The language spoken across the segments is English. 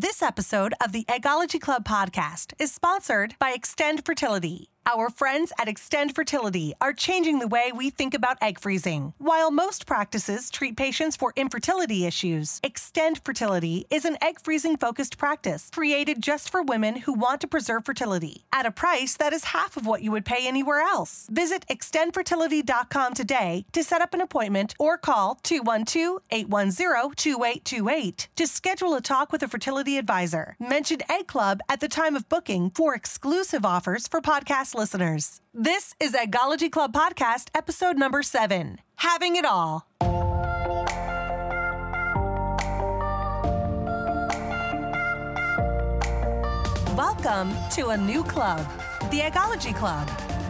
This episode of the Eggology Club podcast is sponsored by Extend Fertility. Our friends at Extend Fertility are changing the way we think about egg freezing. While most practices treat patients for infertility issues, Extend Fertility is an egg freezing focused practice created just for women who want to preserve fertility at a price that is half of what you would pay anywhere else. Visit extendfertility.com today to set up an appointment or call 212-810-2828 to schedule a talk with a fertility advisor. Mention Egg Club at the time of booking for exclusive offers for podcast listeners. This is Eggology Club Podcast, episode number 7, Having It All. Welcome to a new club, the Eggology Club.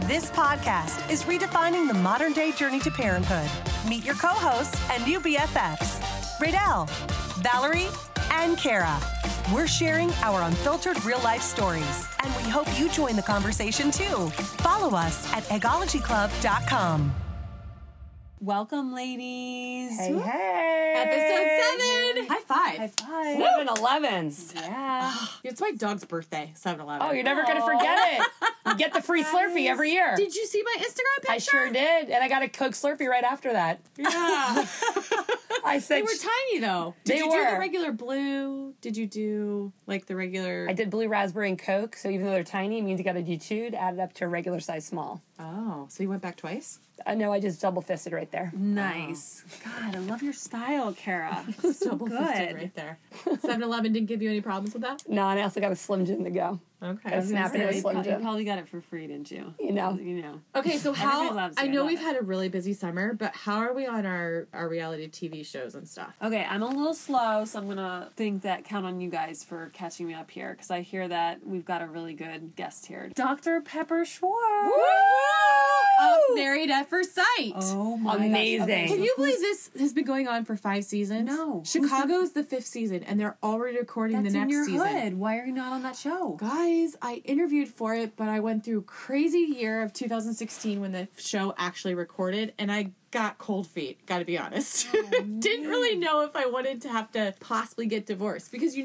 This podcast is redefining the modern day journey to parenthood. Meet your co-hosts and new BFFs, Radel, Valerie, and Kara. We're sharing our unfiltered real-life stories, and we hope you join the conversation, too. Follow us at eggologyclub.com. Welcome, ladies. Hey, hey. Episode 7. High five. High five. 7-Elevens. Yeah. It's my dog's birthday, 7-Eleven. Oh, you're never going to forget it. You get the free Slurpee every year. Did you see my Instagram picture? I sure did. And I got a Coke Slurpee right after that. Yeah. I said, they were tiny, though. Did you do the regular blue? Did you do, like, the regular? I did blue raspberry and Coke, so even though they're tiny, it means you got to do 2 to add it up to a regular size small. Oh, so you went back twice? No, I just double-fisted right there. Nice. Oh. God, I love your style, Kara. So double-fisted right there. 7-Eleven didn't give you any problems with that? No, and I also got a Slim Jim to go. Okay. You probably got it for free, didn't you? You know. Okay, so I know we've had a really busy summer, but how are we on our reality TV shows and stuff? Okay, I'm a little slow, so I'm going to count on you guys for catching me up here, because I hear that we've got a really good guest here. Dr. Pepper Schwartz! Woo! Of Married at First Sight! Oh my gosh. Amazing. Okay. Can you believe this has been going on for 5 seasons? No. Chicago's the 5th season, and they're already recording the next season. That's in your hood. Why are you not on that show? Guys. I interviewed for it, but I went through crazy year of 2016 when the show actually recorded, and I got cold feet, gotta be honest. Oh, didn't really know if I wanted to have to possibly get divorced, because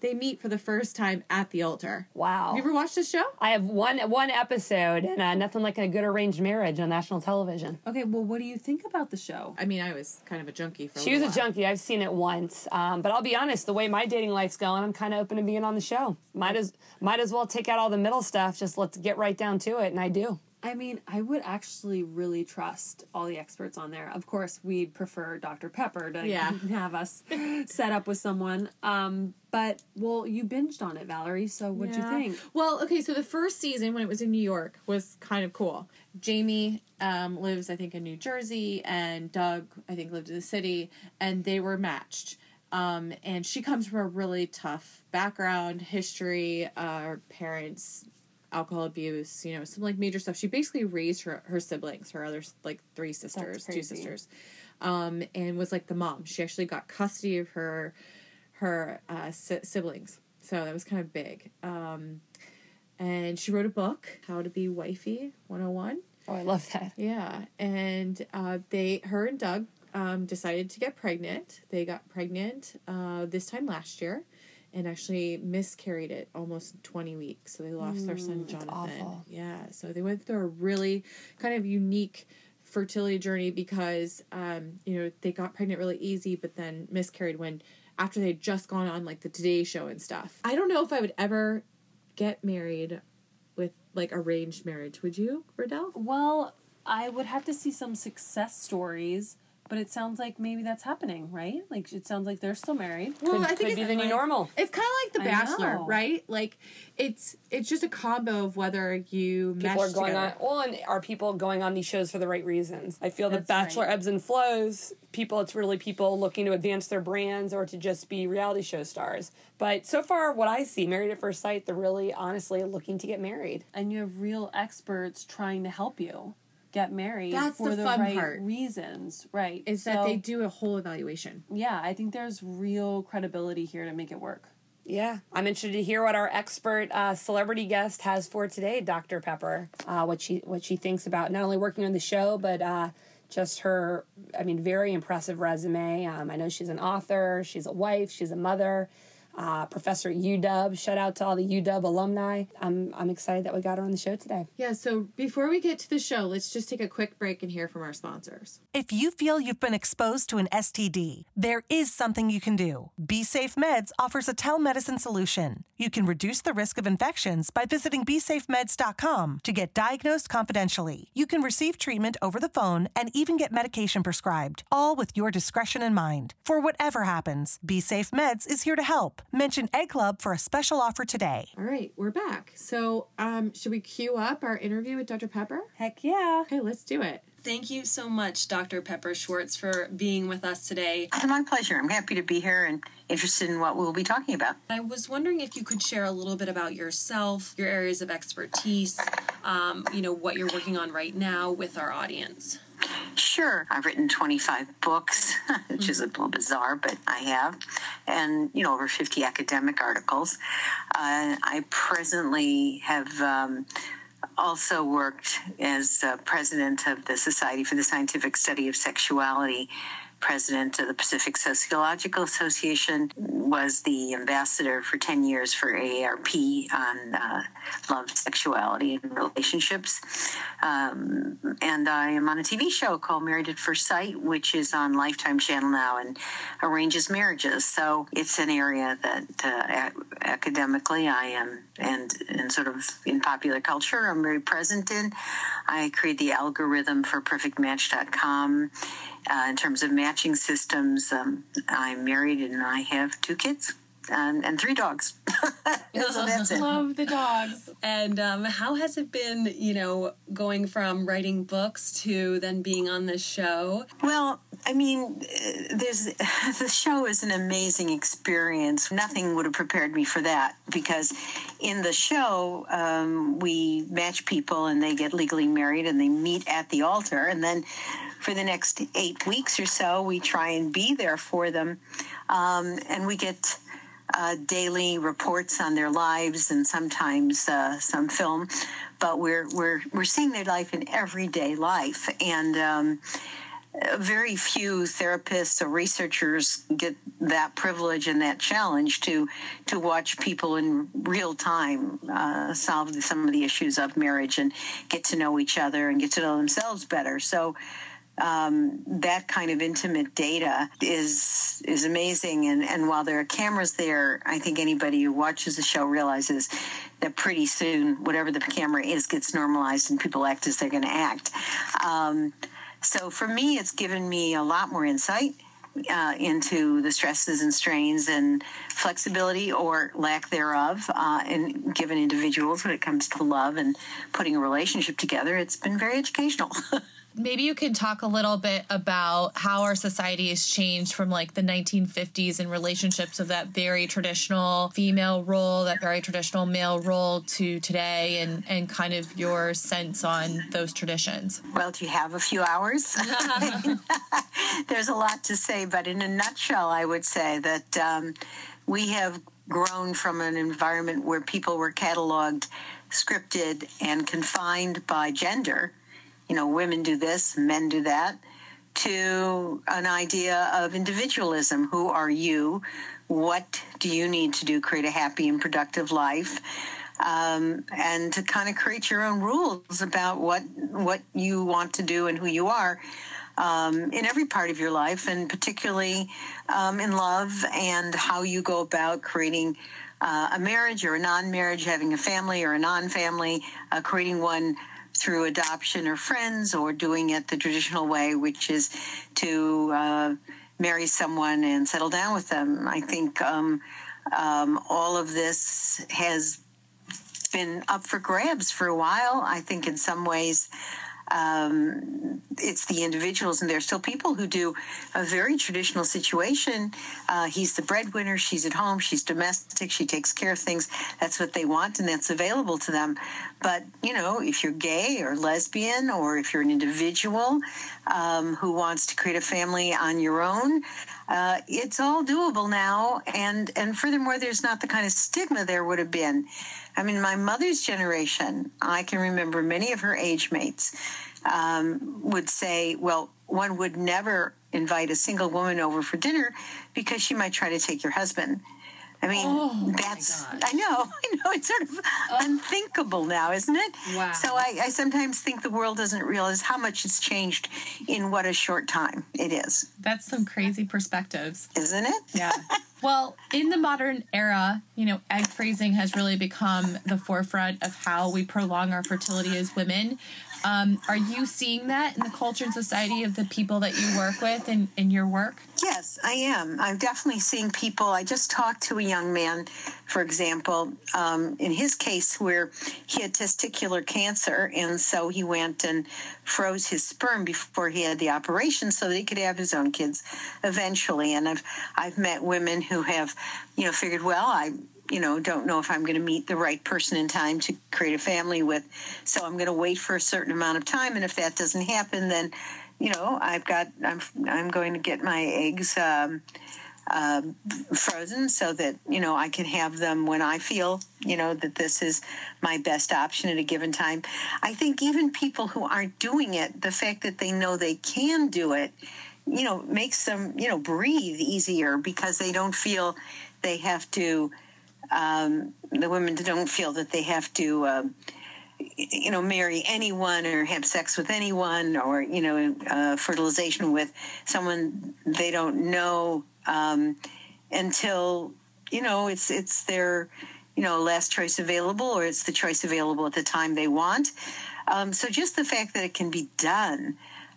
they meet for the first time at the altar. Wow. Have you ever watched this show? I have one episode, and nothing like a good arranged marriage on national television. Okay, well, what do you think about the show? I mean, I was kind of a junkie for a while. She was a junkie. I've seen it once. But I'll be honest, the way my dating life's going, I'm kind of open to being on the show. Might as well take out all the middle stuff. Just let's get right down to it, and I do. I mean, I would actually really trust all the experts on there. Of course, we'd prefer Dr. Pepper to have us set up with someone. But, well, you binged on it, Valerie, so what'd you think? Well, okay, so the first season, when it was in New York, was kind of cool. Jamie lives, I think, in New Jersey, and Doug, I think, lived in the city, and they were matched. And she comes from a really tough background, history, her parents, alcohol abuse, some like major stuff. She basically raised her siblings, her other like 3 sisters, 2 sisters, and was like the mom. She actually got custody of her siblings. So that was kind of big. And she wrote a book, How to Be Wifey 101. Oh, I love that. Yeah. And her and Doug decided to get pregnant. They got pregnant this time last year. And actually miscarried it almost 20 weeks. So they lost their son, Jonathan. That's awful. Yeah. So they went through a really kind of unique fertility journey because, they got pregnant really easy, but then miscarried after they had just gone on like the Today Show and stuff. I don't know if I would ever get married with like arranged marriage. Would you, Riddell? Well, I would have to see some success stories. But it sounds like maybe that's happening, right? Like, it sounds like they're still married. Well, I think it's the new normal. It's kind of like The Bachelor, right? Like, it's just a combo of whether you mesh together. Well, and are people going on these shows for the right reasons? I feel The Bachelor ebbs and flows. It's really people looking to advance their brands or to just be reality show stars. But so far, what I see, Married at First Sight, they're really honestly looking to get married. And you have real experts trying to help you get married for the right reasons, right? Is that they do a whole evaluation. Yeah, I think there's real credibility here to make it work. Yeah. I'm interested to hear what our expert celebrity guest has for today, Dr. Pepper, what she thinks about not only working on the show, but just her, very impressive resume. I know she's an author, she's a wife, she's a mother. Professor at UW. Shout out to all the UW alumni. I'm excited that we got her on the show today. Yeah, so before we get to the show, let's just take a quick break and hear from our sponsors. If you feel you've been exposed to an STD, there is something you can do. BeSafe Meds offers a telemedicine solution. You can reduce the risk of infections by visiting BeSafeMeds.com to get diagnosed confidentially. You can receive treatment over the phone and even get medication prescribed, all with your discretion in mind. For whatever happens, BeSafe Meds is here to help. Mention Egg Club for a special offer today. All right, we're back. So should we queue up our interview with Dr. Pepper? Heck yeah. Okay, let's do it. Thank you so much, Dr. Pepper Schwartz, for being with us today. It's my pleasure. I'm happy to be here and interested in what we'll be talking about. I was wondering if you could share a little bit about yourself, your areas of expertise, what you're working on right now with our audience. Sure. I've written 25 books, which is a little bizarre, but I have, and, over 50 academic articles. I presently have... also worked as president of the Society for the Scientific Study of Sexuality, president of the Pacific Sociological Association, was the ambassador for 10 years for AARP on love, sexuality, and relationships. And I am on a TV show called Married at First Sight, which is on Lifetime Channel now and arranges marriages. So it's an area that academically I am and sort of in popular culture I'm very present in. I create the algorithm for PerfectMatch.com. In terms of matching systems, I'm married and I have 2 kids and 3 dogs. So that's it. Love the dogs. And how has it been, going from writing books to then being on this show? Well, the show is an amazing experience. Nothing would have prepared me for that, because in the show, we match people and they get legally married and they meet at the altar. And then for the next 8 weeks or so, we try and be there for them. And we get daily reports on their lives and sometimes some film. But we're seeing their life in everyday life. And... very few therapists or researchers get that privilege and that challenge to watch people in real time solve some of the issues of marriage and get to know each other and get to know themselves better. So that kind of intimate data is amazing. And while there are cameras there, I think anybody who watches the show realizes that pretty soon whatever the camera is gets normalized and people act as they're going to act. So for me, it's given me a lot more insight into the stresses and strains and flexibility or lack thereof in given individuals when it comes to love and putting a relationship together. It's been very educational. Maybe you could talk a little bit about how our society has changed from the 1950s and relationships of that very traditional female role, that very traditional male role to today and kind of your sense on those traditions. Well, do you have a few hours? There's a lot to say, but in a nutshell, I would say that we have grown from an environment where people were cataloged, scripted, and confined by gender. Women do this, men do that, to an idea of individualism. Who are you? What do you need to do? Create a happy and productive life, and to kind of create your own rules about what you want to do and who you are in every part of your life, and particularly in love and how you go about creating a marriage or a non-marriage, having a family or a non-family, creating one through adoption or friends, or doing it the traditional way, which is to marry someone and settle down with them. I think all of this has been up for grabs for a while. I think in some ways it's the individuals, and there's still people who do a very traditional situation. He's the breadwinner, she's at home, she's domestic, she takes care of things. That's what they want, and that's available to them. But, if you're gay or lesbian, or if you're an individual who wants to create a family on your own, it's all doable now. And furthermore, there's not the kind of stigma there would have been. My mother's generation, I can remember many of her age mates would say, well, one would never invite a single woman over for dinner because she might try to take your husband. I mean, I know, it's sort of unthinkable now, isn't it? Wow. So I sometimes think the world doesn't realize how much it's changed in what a short time it is. That's some crazy perspectives. Isn't it? Yeah. Well, in the modern era, you know, egg freezing has really become the forefront of how we prolong our fertility as women. Are you seeing that in the culture and society of the people that you work with and in your work? Yes, I am. I'm definitely seeing people. I just talked to a young man, for example, in his case where he had testicular cancer, and so he went and froze his sperm before he had the operation so that he could have his own kids eventually. And I've met women who have, you know, figured, well, I don't know if I'm going to meet the right person in time to create a family with. So I'm going to wait for a certain amount of time. And if that doesn't happen, then, you know, I'm going to get my eggs frozen so that, you know, I can have them when I feel, you know, that this is my best option at a given time. I think even people who aren't doing it, the fact that they know they can do it, you know, makes them, you know, breathe easier because they don't feel they have to, the women don't feel that they have to, you know, marry anyone or have sex with anyone or, you know, fertilization with someone they don't know until, you know, it's their, you know, last choice available or it's the choice available at the time they want. So just the fact that it can be done,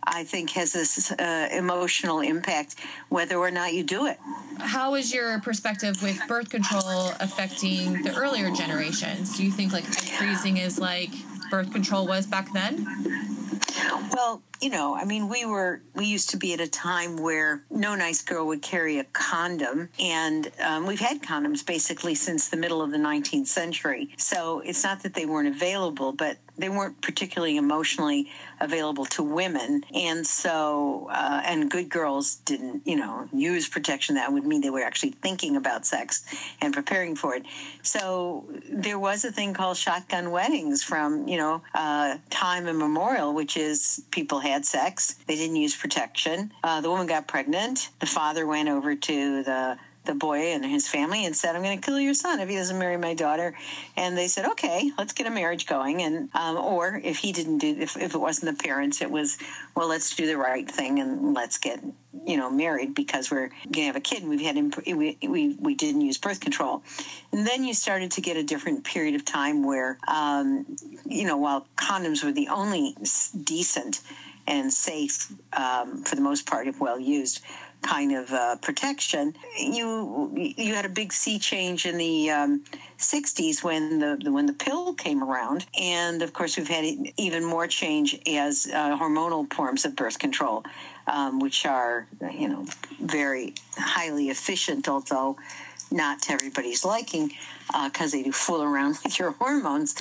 I think, has this emotional impact, whether or not you do it. How is your perspective with birth control affecting the earlier generations? Do you think, like, egg freezing is like birth control was back then? Well, you know, I mean, we used to be at a time where no nice girl would carry a condom, and we've had condoms basically since the middle of the 19th century. So it's not that they weren't available, but they weren't particularly emotionally available to women. And so, and good girls didn't, you know, use protection. That would mean they were actually thinking about sex and preparing for it. So there was a thing called shotgun weddings from, you know, time immemorial, which is people had sex. They didn't use protection. The woman got pregnant. The father went over to the boy and his family and said, I'm going to kill your son if he doesn't marry my daughter. And they said, okay, let's get a marriage going. And or if he didn't do, if it wasn't the parents, it was, well, let's do the right thing and let's get, you know, married because we're going to have a kid and we've had we didn't use birth control. And then you started to get a different period of time where, you know, while condoms were the only decent and safe, for the most part, if well used, kind of protection, you had a big sea change in the 60s when the pill came around, and of course we've had even more change as hormonal forms of birth control, which are, you know, very highly efficient, although not to everybody's liking, because they do fool around with your hormones,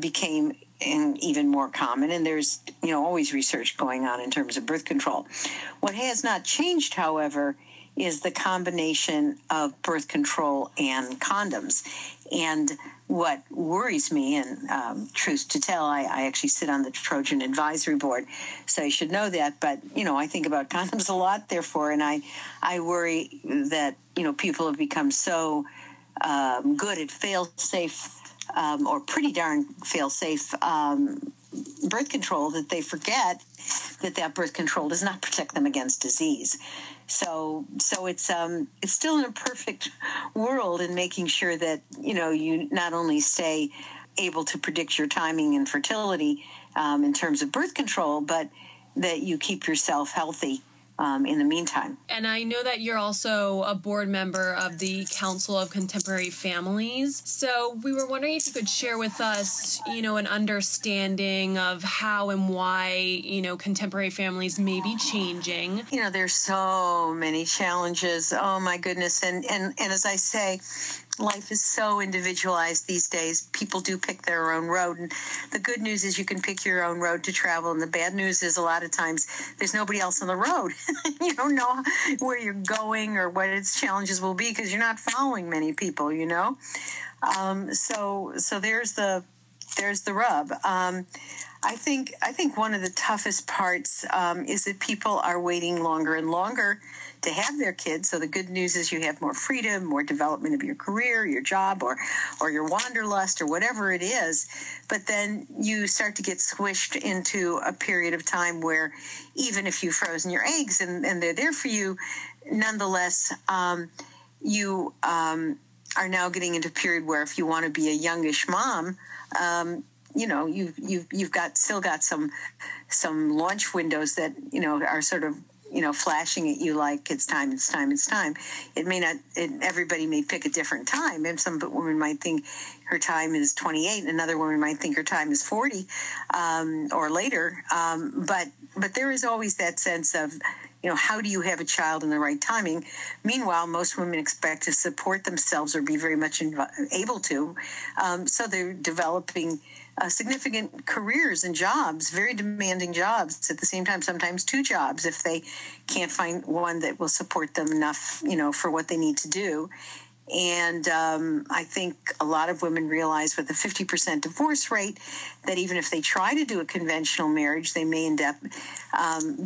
became and even more common. And there's, you know, always research going on in terms of birth control. What has not changed, however, is the combination of birth control and condoms. And what worries me, and truth to tell, I actually sit on the Trojan Advisory Board, so I should know that. But, you know, I think about condoms a lot, therefore, and I worry that, you know, people have become so good at fail-safe or pretty darn fail-safe birth control that they forget that birth control does not protect them against disease. So it's still in a perfect world in making sure that, you know, you not only stay able to predict your timing and fertility in terms of birth control, but that you keep yourself healthy in the meantime. And I know that you're also a board member of the Council of Contemporary Families. So we were wondering if you could share with us, you know, an understanding of how and why, you know, contemporary families may be changing. You know, there's so many challenges. Oh, my goodness. And as I say, life is so individualized these days. People do pick their own road. And the good news is you can pick your own road to travel. And the bad news is a lot of times there's nobody else on the road. You don't know where you're going or what its challenges will be because you're not following many people, you know? So there's the rub. I think one of the toughest parts is that people are waiting longer and longer to have their kids. So the good news is you have more freedom, more development of your career, your job, or your wanderlust, or whatever it is. But then you start to get squished into a period of time where even if you've frozen your eggs and they're there for you, nonetheless, you are now getting into a period where if you want to be a youngish mom, you know, you've got some launch windows that, you know, are sort of, you know, flashing at you like it's time. It may not, everybody may pick a different time. And some woman might think her time is 28. And another woman might think her time is 40 or later. But there is always that sense of, you know, how do you have a child in the right timing? Meanwhile, most women expect to support themselves or be very much able to. So they're developing significant careers and jobs, very demanding jobs at the same time, sometimes two jobs if they can't find one that will support them enough, you know, for what they need to do. And I think a lot of women realize with a 50% divorce rate that even if they try to do a conventional marriage, they may end up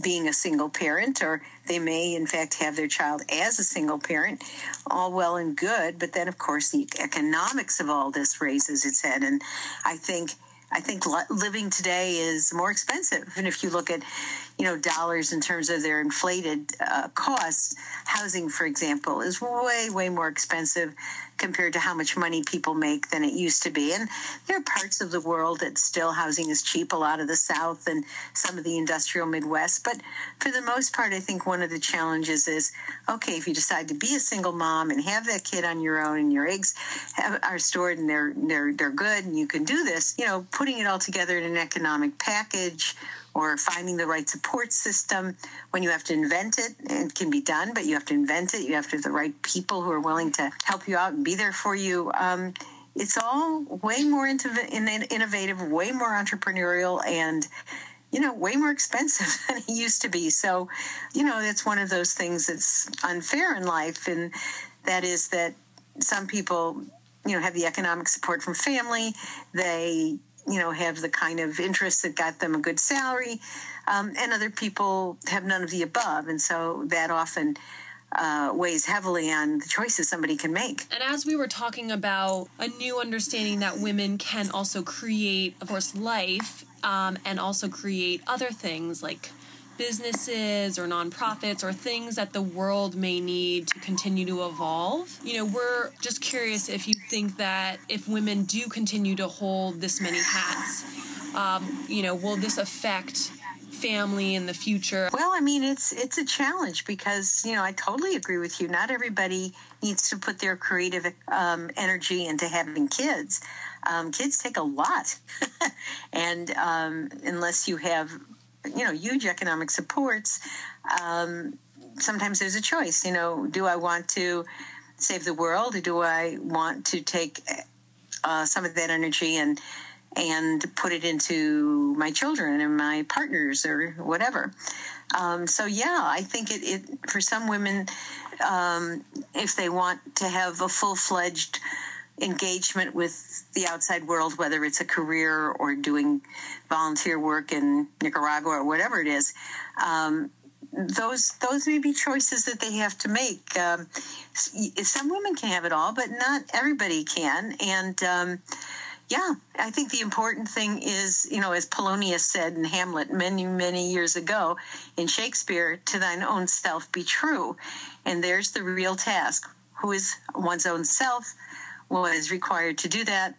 being a single parent, or they may, in fact, have their child as a single parent, all well and good. But then, of course, the economics of all this raises its head. And I think living today is more expensive. And if you look at, you know, dollars in terms of their inflated costs, housing, for example, is way, way more expensive compared to how much money people make than it used to be. And there are parts of the world that still housing is cheap, a lot of the South and some of the industrial Midwest. But for the most part, I think one of the challenges is, okay, if you decide to be a single mom and have that kid on your own and your eggs are stored and they're good and you can do this, you know, putting it all together in an economic package or finding the right support system when you have to invent it. It can be done, but you have to invent it. You have to have the right people who are willing to help you out and be there for you. It's all way more innovative, way more entrepreneurial, and, you know, way more expensive than it used to be. So, you know, that's one of those things that's unfair in life, and that is that some people, you know, have the economic support from family. They, you know, have the kind of interests that got them a good salary, and other people have none of the above. And so that often weighs heavily on the choices somebody can make. And as we were talking about a new understanding that women can also create, of course, life, and also create other things like businesses or nonprofits or things that the world may need to continue to evolve. You know, we're just curious if you think that if women do continue to hold this many hats, you know, will this affect family in the future? Well, I mean, it's a challenge because, you know, I totally agree with you. Not everybody needs to put their creative energy into having kids. Kids take a lot. And unless you have, you know, huge economic supports, sometimes there's a choice. You know, do I want to save the world, or do I want to take some of that energy and put it into my children and my partners or whatever? So, yeah, I think it for some women, if they want to have a full-fledged engagement with the outside world, whether it's a career or doing volunteer work in Nicaragua or whatever it is, those may be choices that they have to make. Some women can have it all, but not everybody can. And yeah, I think the important thing is, you know, as Polonius said in Hamlet many, many years ago in Shakespeare, to thine own self be true. And there's the real task. Who is one's own self? What is required to do that?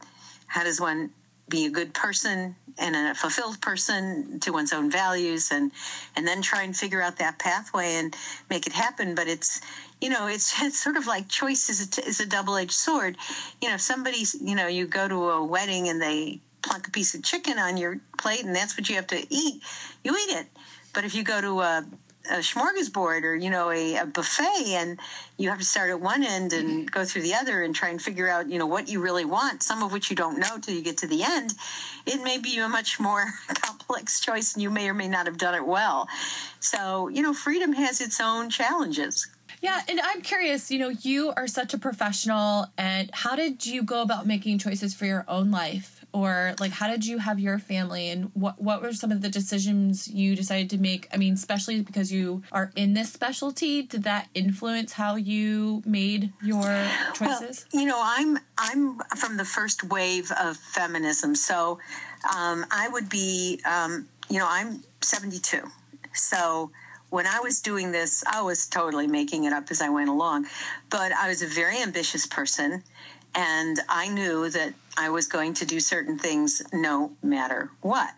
How does one be a good person and a fulfilled person to one's own values, and then try and figure out that pathway and make it happen? But it's, you know, it's sort of like choice is a double-edged sword. You know, somebody, you know, you go to a wedding and they plunk a piece of chicken on your plate and that's what you have to eat. You eat it. But if you go to a smorgasbord or, you know, a buffet and you have to start at one end and go through the other and try and figure out, you know, what you really want, some of which you don't know till you get to the end, it may be a much more complex choice and you may or may not have done it well. So, you know, freedom has its own challenges. Yeah, and I'm curious, you know, you are such a professional, and how did you go about making choices for your own life? Or like, how did you have your family, and what were some of the decisions you decided to make? I mean, especially because you are in this specialty, did that influence how you made your choices? Well, you know, I'm from the first wave of feminism, so I would be, you know, I'm 72, so when I was doing this, I was totally making it up as I went along, but I was a very ambitious person. And I knew that I was going to do certain things no matter what.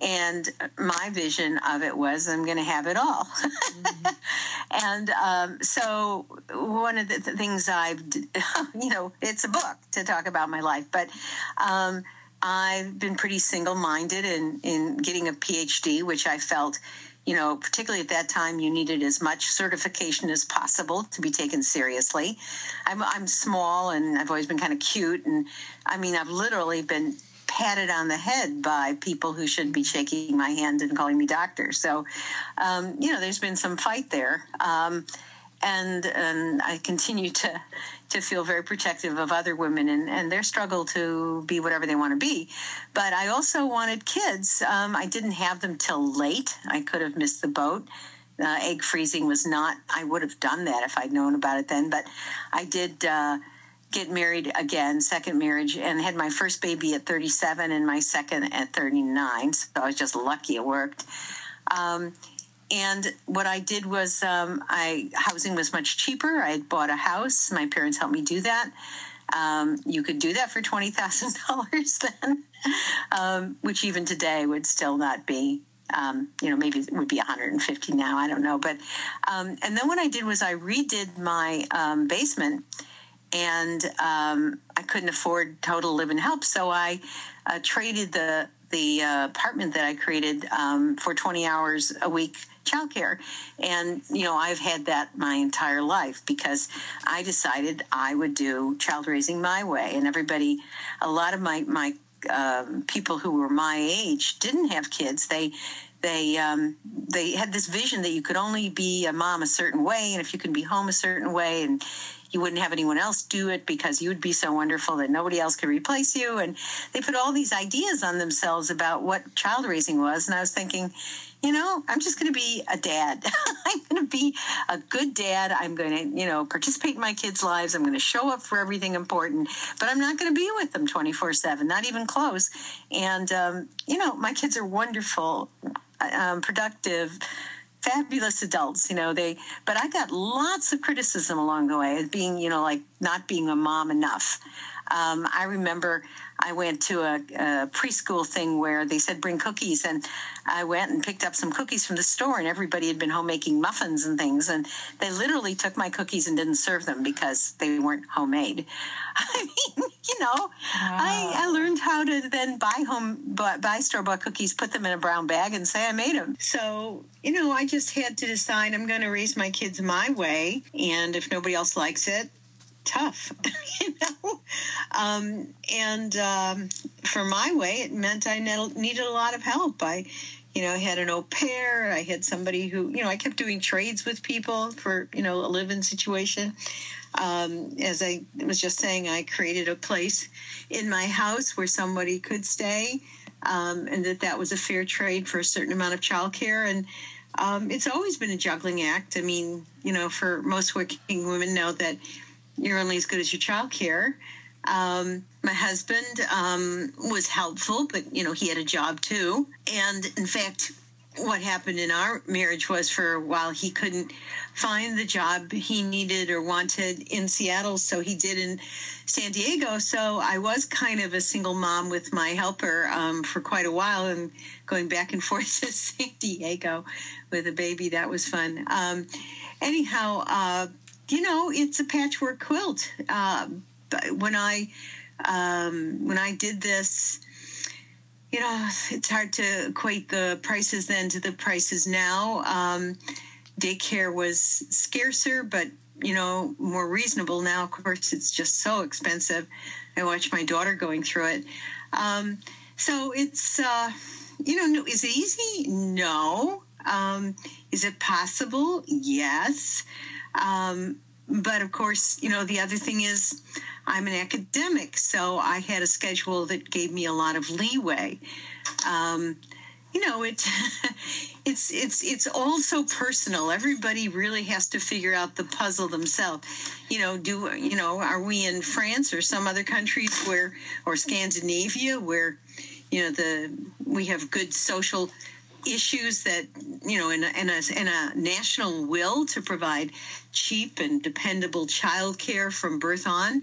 And my vision of it was, I'm going to have it all. Mm-hmm. And so one of the things I've, you know, it's a book to talk about my life, but I've been pretty single-minded in getting a PhD, which I felt, you know, particularly at that time, you needed as much certification as possible to be taken seriously. I'm small, and I've always been kind of cute. And I mean, I've literally been patted on the head by people who should be shaking my hand and calling me doctor. So, you know, there's been some fight there. And I continue to feel very protective of other women and their struggle to be whatever they want to be. But I also wanted kids. I didn't have them till late. I could have missed the boat. Egg freezing was not, I would have done that if I'd known about it then. But I did get married again, second marriage, and had my first baby at 37 and my second at 39. So I was just lucky it worked. And what I did was, housing was much cheaper. I had bought a house. My parents helped me do that. You could do that for $20,000 then, which even today would still not be, you know, maybe it would be $150 now. I don't know. But, and then what I did was I redid my, basement, and, I couldn't afford total live-in help. So I, traded the apartment that I created for 20 hours a week childcare. And, you know, I've had that my entire life because I decided I would do child raising my way. And everybody, a lot of my people who were my age didn't have kids. They had this vision that you could only be a mom a certain way. And if you could be home a certain way, and you wouldn't have anyone else do it because you would be so wonderful that nobody else could replace you. And they put all these ideas on themselves about what child raising was. And I was thinking, you know, I'm just going to be a dad. I'm going to be a good dad. I'm going to, you know, participate in my kids' lives. I'm going to show up for everything important, but I'm not going to be with them 24/7, not even close. And, you know, my kids are wonderful, productive, fabulous adults, you know, but I got lots of criticism along the way of being, you know, like not being a mom enough. I remember I went to a preschool thing where they said, bring cookies. And I went and picked up some cookies from the store, and everybody had been home making muffins and things. And they literally took my cookies and didn't serve them because they weren't homemade. I mean, you know, wow. I learned how to then buy store-bought cookies, put them in a brown bag and say I made them. So, you know, I just had to decide I'm going to raise my kids my way. And if nobody else likes it, tough, you know, for my way, it meant I needed a lot of help. I, you know, had an au pair. I had somebody who, you know, I kept doing trades with people for, you know, a live-in situation. As I was just saying, I created a place in my house where somebody could stay, and that was a fair trade for a certain amount of childcare. And it's always been a juggling act. I mean, you know, for most working women know that you're only as good as your child care. My husband was helpful, but, you know, he had a job too. And in fact, what happened in our marriage was for a while he couldn't find the job he needed or wanted in Seattle, so he did in San Diego. So I was kind of a single mom with my helper for quite a while, and going back and forth to San Diego with a baby. That was fun. Anyhow, you know, it's a patchwork quilt. When I did this, you know, it's hard to equate the prices then to the prices now. Daycare was scarcer, but, you know, more reasonable now. Of course, it's just so expensive. I watched my daughter going through it. So it's, you know, is it easy? No. Is it possible? Yes. But of course, you know, the other thing is I'm an academic, so I had a schedule that gave me a lot of leeway. You know, it's all so personal. Everybody really has to figure out the puzzle themselves. You know, are we in France or some other countries where, or Scandinavia where, you know, we have good social issues that, you know, and a national will to provide cheap and dependable childcare from birth on.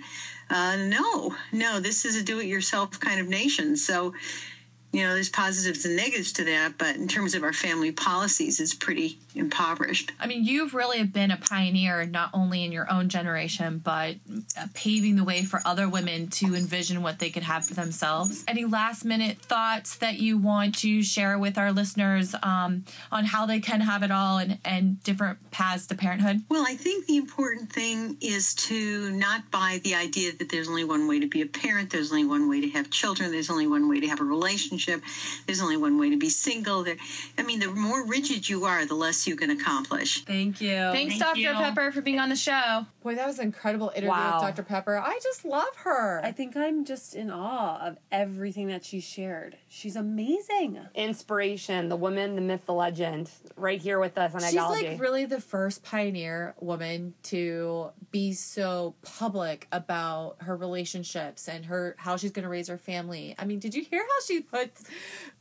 No, this is a do-it-yourself kind of nation. So, you know, there's positives and negatives to that, but in terms of our family policies, it's pretty impoverished. I mean, you've really been a pioneer, not only in your own generation, but paving the way for other women to envision what they could have for themselves. Any last minute thoughts that you want to share with our listeners on how they can have it all and different paths to parenthood? Well, I think the important thing is to not buy the idea that there's only one way to be a parent, there's only one way to have children, there's only one way to have a relationship. There's only one way to be single. I mean, the more rigid you are, the less you can accomplish. Thank you. Thanks, Dr. Pepper, for being on the show. Boy, that was an incredible interview with Dr. Pepper. I just love her. I think I'm just in awe of everything that she shared. She's amazing. Inspiration, the woman, the myth, the legend, right here with us on Eggology. She's like really the first pioneer woman to be so public about her relationships and how she's going to raise her family. I mean, did you hear how she put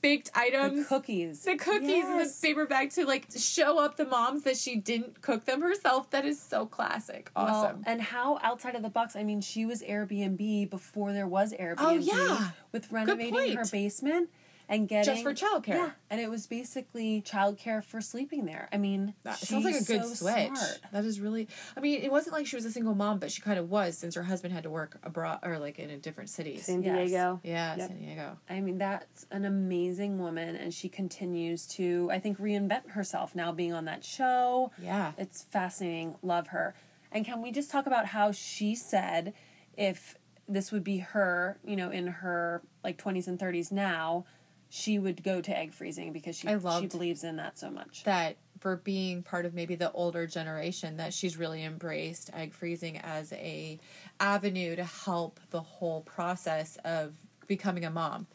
baked items, the cookies yes, in the paper bag to like show up the moms that she didn't cook them herself? That is so classic. Awesome. Well, and how outside of the box. I mean, she was Airbnb before there was Airbnb. Oh yeah, with renovating her basement and getting just for childcare. Yeah, and it was basically childcare for sleeping there. I mean, that sounds like a good switch. Smart. That is really. I mean, it wasn't like she was a single mom, but she kind of was, since her husband had to work abroad or like in a different city. San Diego. Yes. Yeah, yep. San Diego. I mean, that's an amazing woman, and she continues to, I think, reinvent herself now, being on that show. Yeah, it's fascinating. Love her. And can we just talk about how she said, if this would be her, you know, in her like 20s and 30s now, she would go to egg freezing because she believes in that so much. That for being part of maybe the older generation, that she's really embraced egg freezing as a avenue to help the whole process of becoming a mom.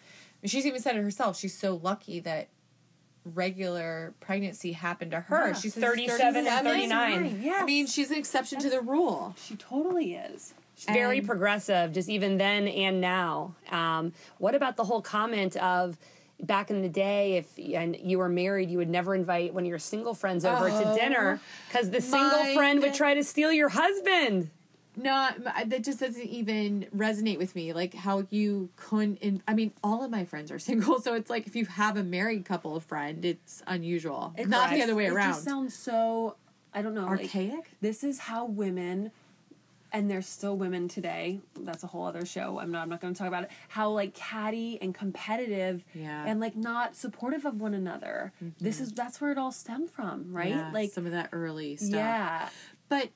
And she's even said it herself. She's so lucky that regular pregnancy happened to her. Yeah. She's 37 and 39. Yes. I mean, she's an exception to the rule. She totally is. She's very progressive, just even then and now. What about the whole comment of, back in the day, if you were married, you would never invite one of your single friends over to dinner because the single friend would try to steal your husband. No, that just doesn't even resonate with me. Like how you couldn't. I mean, all of my friends are single, so it's like if you have a married couple friend, it's unusual. It's not the other way around. It just sounds so, I don't know, archaic. Like, this is how women. And there's still women today. That's a whole other show. I'm not going to talk about it. How like catty and competitive and like not supportive of one another. Mm-hmm. That's where it all stemmed from, right? Yeah, like some of that early stuff. Yeah. But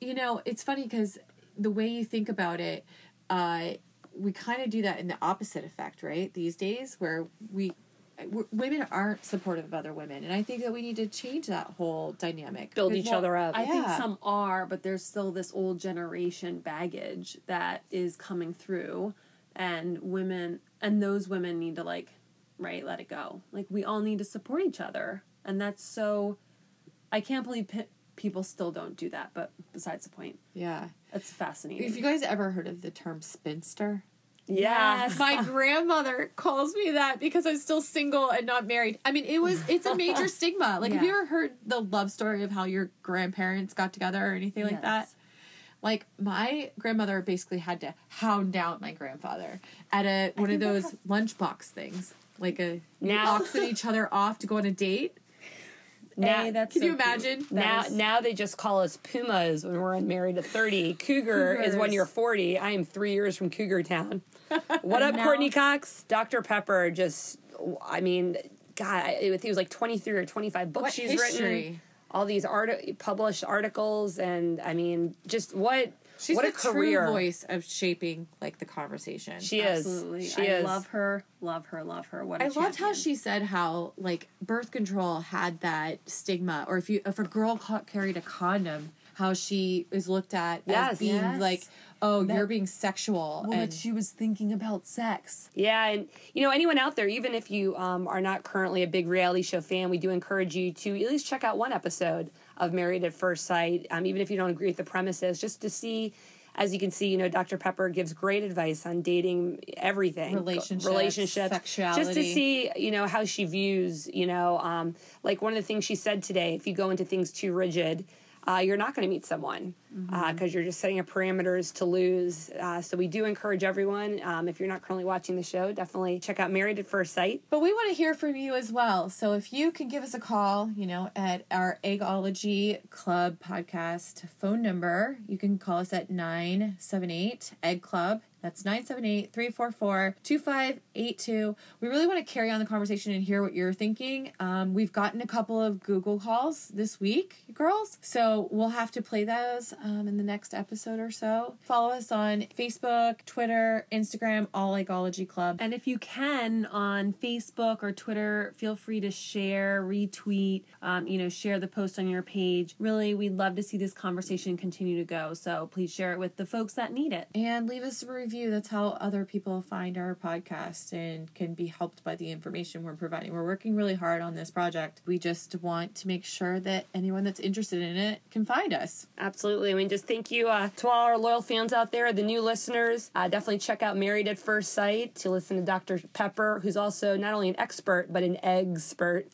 you know, it's funny because the way you think about it, we kind of do that in the opposite effect, right? These days, where women aren't supportive of other women, and I think that we need to change that whole dynamic. Build each other up. I think some are, but there's still this old generation baggage that is coming through, and women, and those women need to let it go. Like, we all need to support each other, and that's so, I can't believe people still don't do that, but besides the point. Yeah. That's fascinating. Have you guys ever heard of the term spinster? Yes. My grandmother calls me that because I'm still single and not married. I mean, it's a major stigma. Like, have you ever heard the love story of how your grandparents got together or anything like that? Like, my grandmother basically had to hound out my grandfather at one of those lunchbox things. Like, boxing each other off to go on a date. Now, that's can you imagine? Now they just call us Pumas when we're unmarried at 30. Cougar is when you're 40. I am 3 years from Cougar Town. What up, Courtney Cox? Dr. Pepper just, I mean, God, he was like 23 or 25 books she's written. All these published articles, and I mean, just what... She's what a career. True voice of shaping like the conversation. She is. Absolutely. I love her. Love her. Love her. What a champion. I loved how she said how like birth control had that stigma, or if a girl carried a condom, how she is looked at as being like, oh, that, you're being sexual. Well, and that she was thinking about sex. Yeah, and, you know, anyone out there, even if you are not currently a big reality show fan, we do encourage you to at least check out one episode of Married at First Sight, even if you don't agree with the premises, just to see. As you can see, you know, Dr. Pepper gives great advice on dating, everything. Relationships, sexuality. Just to see, you know, how she views, you know, like one of the things she said today, if you go into things too rigid, you're not going to meet someone because you're just setting up parameters to lose. So we do encourage everyone, if you're not currently watching the show, definitely check out Married at First Sight. But we want to hear from you as well. So if you can give us a call, you know, at our Eggology Club podcast phone number, you can call us at 978-EGG-CLUB. That's 978-344-2582. We really want to carry on the conversation and hear what you're thinking. We've gotten a couple of Google calls this week, girls. So we'll have to play those in the next episode or so. Follow us on Facebook, Twitter, Instagram, all Eggology Club. And if you can, on Facebook or Twitter, feel free to share, retweet, you know, share the post on your page. Really, we'd love to see this conversation continue to go. So please share it with the folks that need it. And leave us a review. That's how other people find our podcast and can be helped by the information we're providing. We're working really hard on this project. We just want to make sure that anyone that's interested in it can find us. Absolutely. I mean, just thank you to all our loyal fans out there, the new listeners. Definitely check out Married at First Sight to listen to Dr. Pepper, who's also not only an expert, but an eggspert.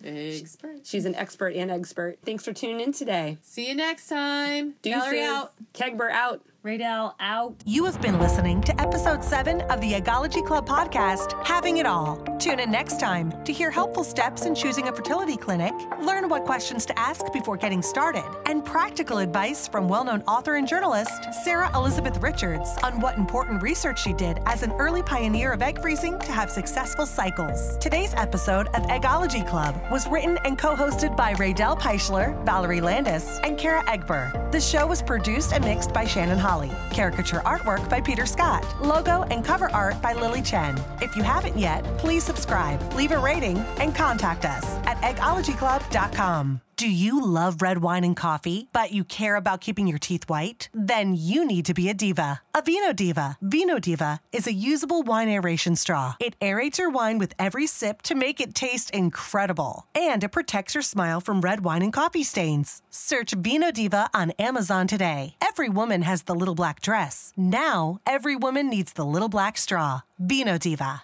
She's an expert and eggspert. Thanks for tuning in today. See you next time. Gallery out. Kegber out. Radel out. You have been listening to episode 7 of the Eggology Club podcast, Having It All. Tune in next time to hear helpful steps in choosing a fertility clinic, learn what questions to ask before getting started, and practical advice from well-known author and journalist Sarah Elizabeth Richards on what important research she did as an early pioneer of egg freezing to have successful cycles. Today's episode of Eggology Club was written and co-hosted by Radel Peischler, Valerie Landis, and Kara Egber. The show was produced and mixed by Shannon Hodge. Caricature artwork by Peter Scott. Logo and cover art by Lily Chen. If you haven't yet, please subscribe, leave a rating, and contact us at eggologyclub.com. Do you love red wine and coffee, but you care about keeping your teeth white? Then you need to be a diva. A Vino Diva. Vino Diva is a usable wine aeration straw. It aerates your wine with every sip to make it taste incredible. And it protects your smile from red wine and coffee stains. Search Vino Diva on Amazon today. Every woman has the little black dress. Now, every woman needs the little black straw. Vino Diva.